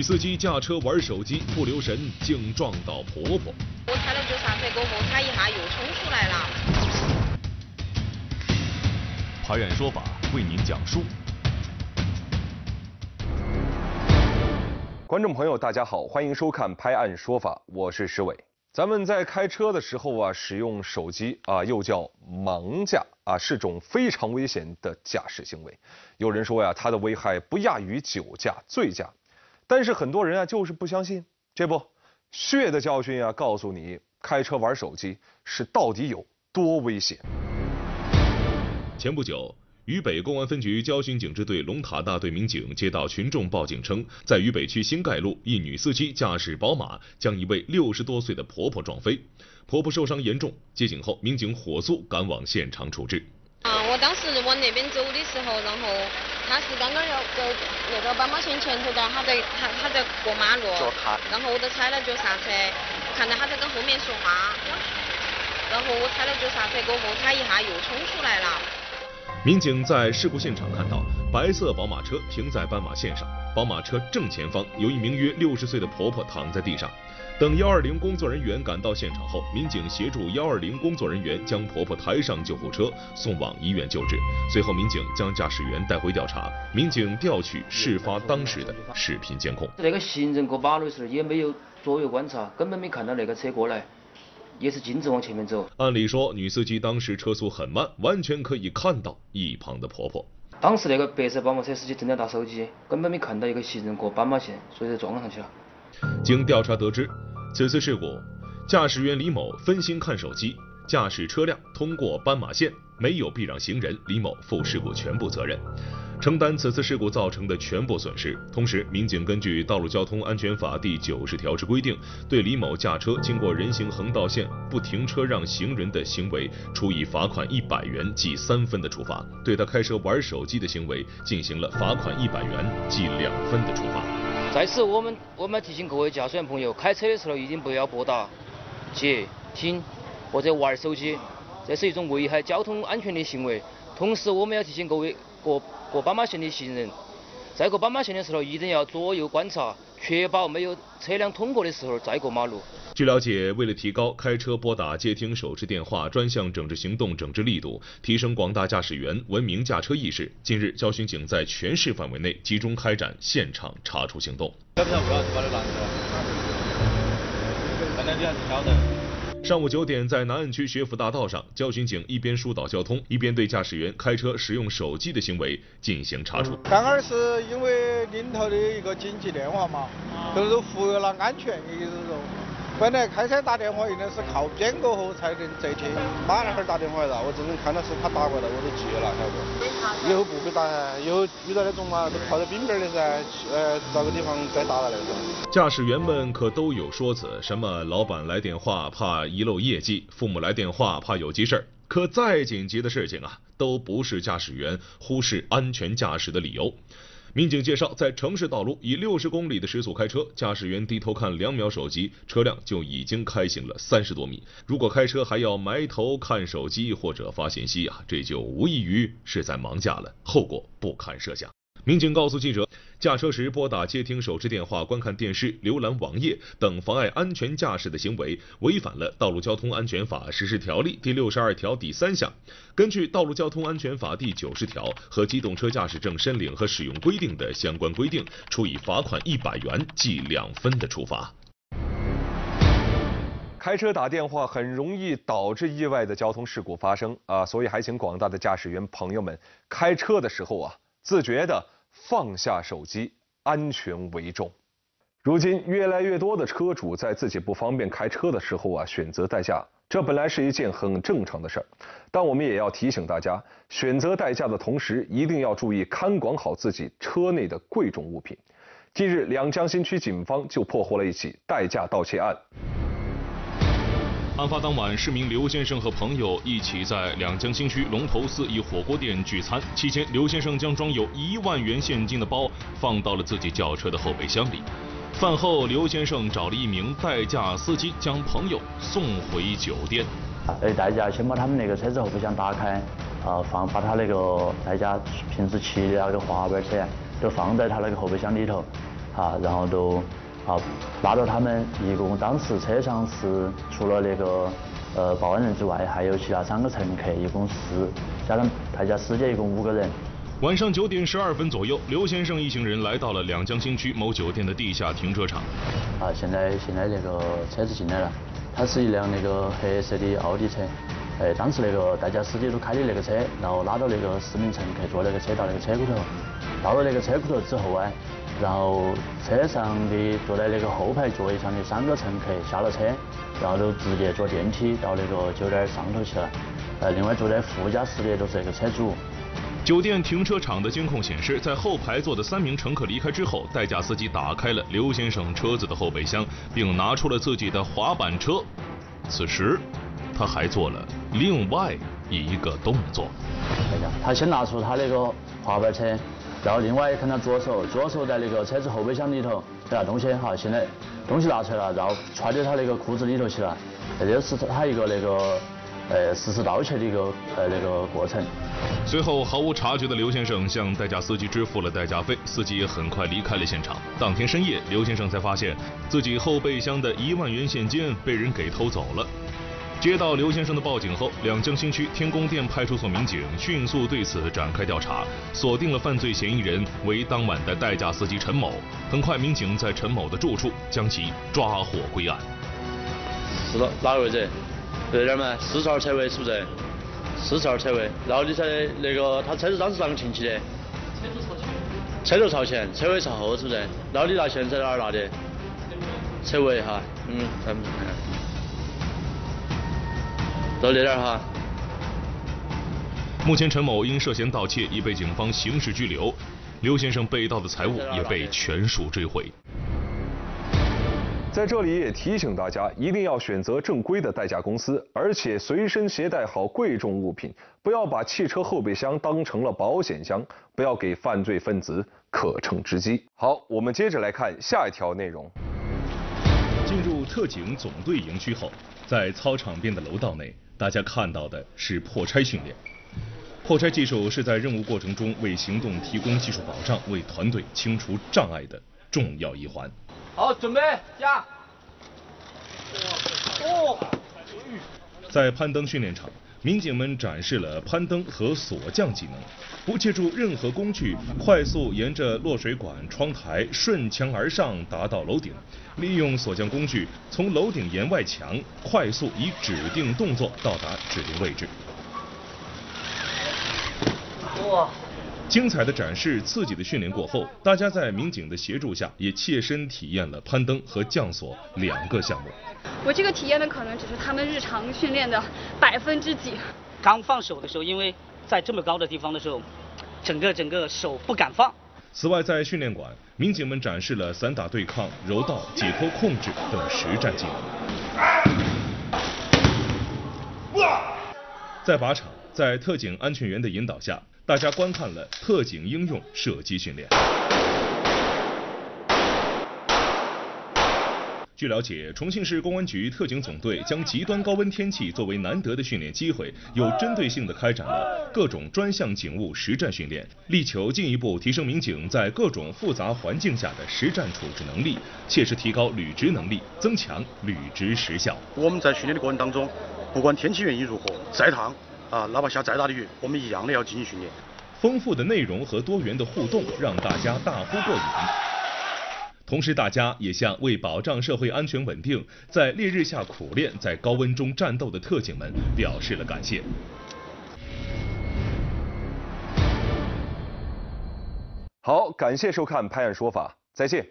女司机驾车玩手机，不留神竟撞到婆婆。我踩了脚刹车过后，她一下又冲出来了。法院说法为您讲述。观众朋友，大家好，欢迎收看《拍案说法》，我是石伟。咱们在开车的时候啊，使用手机啊，又叫盲驾啊，是种非常危险的驾驶行为。有人说呀，它的危害不亚于酒驾、醉驾，但是很多人啊就是不相信。这不，血的教训啊，告诉你开车玩手机是到底有多危险。前不久，渝北公安分局交巡警支队龙塔大队民警接到群众报警称，在渝北区新盖路，一女司机驾驶宝马将一位60多岁的婆婆撞飞，婆婆受伤严重。接警后，民警火速赶往现场处置。我当时往那边走的时候，然后她是刚刚要走那个斑马线前头的，她在过马路，然后我就踩了脚刹车，看到她在跟后面说话，然后我踩了脚刹车过后，她一下又冲出来了。民警在事故现场看到，白色宝马车停在斑马线上，宝马车正前方有一名约60岁的婆婆躺在地上。等120工作人员赶到现场后，民警协助120工作人员将婆婆抬上救护车，送往医院救治。随后，民警将驾驶员带回调查。民警调取事发当时的视频监控。那个行人过马路的时候也没有左右观察，根本没看到那个车过来。也是径直往前面走。按理说，女司机当时车速很慢，完全可以看到一旁的婆婆。当时那个白色宝马车司机正在打手机，根本没看到一个行人过斑马线，所以才撞上去了。经调查得知，此次事故，驾驶员李某分心看手机，驾驶车辆通过斑马线，没有避让行人，李某负事故全部责任，承担此次事故造成的全部损失。同时，民警根据《道路交通安全法》第90条之规定，对李某驾车经过人行横道线不停车让行人的行为，处以罚款100元记3分的处罚；对他开车玩手机的行为，进行了罚款100元记2分的处罚。在此，我们提醒各位驾驶员朋友，开车的时候一定不要拨打、接听或者玩手机，这是一种危害交通安全的行为。同时，我们要提醒各位过斑马线的行人，在过斑马线的时候一定要左右观察，确保没有车辆通过的时候再过马路。据了解，为了提高开车拨打接听手持电话专项整治行动整治力度，提升广大驾驶员文明驾车意识，近日交巡警在全市范围内集中开展现场查处行动。上午9点，在南岸区学府大道上，交巡警一边疏导交通，一边对驾驶员开车使用手机的行为进行查处。刚刚是因为领头的一个紧急电话嘛，就是忽略了安全的意思说。本来开车打电话一定是靠边过后才能接听，打了会儿打电话了，我真正看到是他打过来，我都急了，晓得不？以后不会打，以后遇到那种嘛，都靠着边边的噻，找个地方再打了那种。驾驶员们可都有说辞，什么老板来电话怕遗漏业绩，父母来电话怕有急事儿，可再紧急的事情啊，都不是驾驶员忽视安全驾驶的理由。民警介绍，在城市道路以60公里的时速开车，驾驶员低头看2秒手机，车辆就已经开行了30多米。如果开车还要埋头看手机或者发信息啊，这就无异于是在盲驾了，后果不堪设想。民警告诉记者，驾车时拨打接听手持电话、观看电视、浏览网页等妨碍安全驾驶的行为，违反了《道路交通安全法实施条例》第62条第3项。根据《道路交通安全法》第90条和《机动车驾驶证申领和使用规定》的相关规定，处以罚款100元记2分的处罚。开车打电话很容易导致意外的交通事故发生啊，所以还请广大的驾驶员朋友们，开车的时候啊，自觉地放下手机，安全为重。如今越来越多的车主在自己不方便开车的时候啊，选择代驾，这本来是一件很正常的事儿，但我们也要提醒大家，选择代驾的同时，一定要注意看管好自己车内的贵重物品。近日，两江新区警方就破获了一起代驾盗窃案。案发当晚，市民刘先生和朋友一起在两江新区龙头寺一火锅店聚餐期间，刘先生将装有1万元现金的包放到了自己轿车的后备箱里。饭后，刘先生找了一名代驾司机将朋友送回酒店。代驾先把他们那个车子后备箱打开，把他那个代驾平时骑的那个滑板车都放在他那个后备箱里头，啊，然后都啊拉着他们，一共当时车上是除了那个保安人之外，还有其他3个乘客，一共4，加上他家司机一共5个人。 晚上9点12分左右，刘先生一行人来到了两江新区某酒店的地下停车场。啊，现在这个车子进来了，它是一辆那个黑色的奥迪车。哎，当时那个代驾司机都开的那个车，然后拉到那个4名乘客坐那个车到那个车库头，到了那个车库头之后啊，然后车上的坐在那个后排座椅上的3个乘客下了车，然后就直接坐电梯到那个酒店上头去了。另外坐在副驾驶的都是那个车主。 酒店停车场的监控显示，在后排座的3名乘客离开之后，代驾司机打开了刘先生车子的后备箱，并拿出了自己的滑板车。此时，他还做了另外一个动作。他先拿出他那个滑板车，然后另外看他左手在那个车子后备箱里头，拿东西哈，现在东西拿出来了，然后揣到他那个裤子里头去了。这就是他一个那个。 实施盗窃的一个那个过程。随后毫无察觉的刘先生向代驾司机支付了代驾费，司机也很快离开了现场。当天深夜，刘先生才发现自己后备箱的1万元现金被人给偷走了。接到刘先生的报警后，两江新区天宫店派出所民警迅速对此展开调查，锁定了犯罪嫌疑人为当晚的代驾司机陈某。很快，民警在陈某的住处将其抓获归案。是的，哪个位置？ 对点嘛，42车位是不是？42车位，然后你才那个他车子当时啷个进去的？车头朝前，车尾朝后是不是？然后你拿钱在哪儿拿的？车尾哈，嗯，咱们看，到那点哈。目前陈某因涉嫌盗窃已被警方刑事拘留，刘先生被盗的财物也被全数追回。 在这里也提醒大家，一定要选择正规的代驾公司，而且随身携带好贵重物品，不要把汽车后备箱当成了保险箱，不要给犯罪分子可乘之机。好，我们接着来看下一条内容。进入特警总队营区后，在操场边的楼道内，大家看到的是破拆训练。破拆技术是在任务过程中为行动提供技术保障，为团队清除障碍的重要一环。 好，准备加。哦。在攀登训练场，民警们展示了攀登和索降技能，不借助任何工具，快速沿着落水管、窗台顺墙而上，达到楼顶。利用索降工具，从楼顶沿外墙快速以指定动作到达指定位置。哇！ 精彩的展示刺激的训练过后，大家在民警的协助下，也切身体验了攀登和降索2个项目。我这个体验的可能只是他们日常训练的几%。刚放手的时候，因为在这么高的地方的时候，整个手不敢放。此外，在训练馆，民警们展示了散打对抗、柔道、解脱控制等实战技能。在靶场，在特警安全员的引导下。 大家观看了特警应用射击训练。据了解，重庆市公安局特警总队将极端高温天气作为难得的训练机会，有针对性地开展了各种专项警务实战训练，力求进一步提升民警在各种复杂环境下的实战处置能力，切实提高履职能力，增强履职实效。我们在训练的过程当中，不管天气原因如何，再烫。 啊，哪怕下再大的雨，我们一样的要进行训练。丰富的内容和多元的互动，让大家大呼过瘾。同时，大家也向为保障社会安全稳定，在烈日下苦练、在高温中战斗的特警们表示了感谢。好，感谢收看《拍案说法》，再见。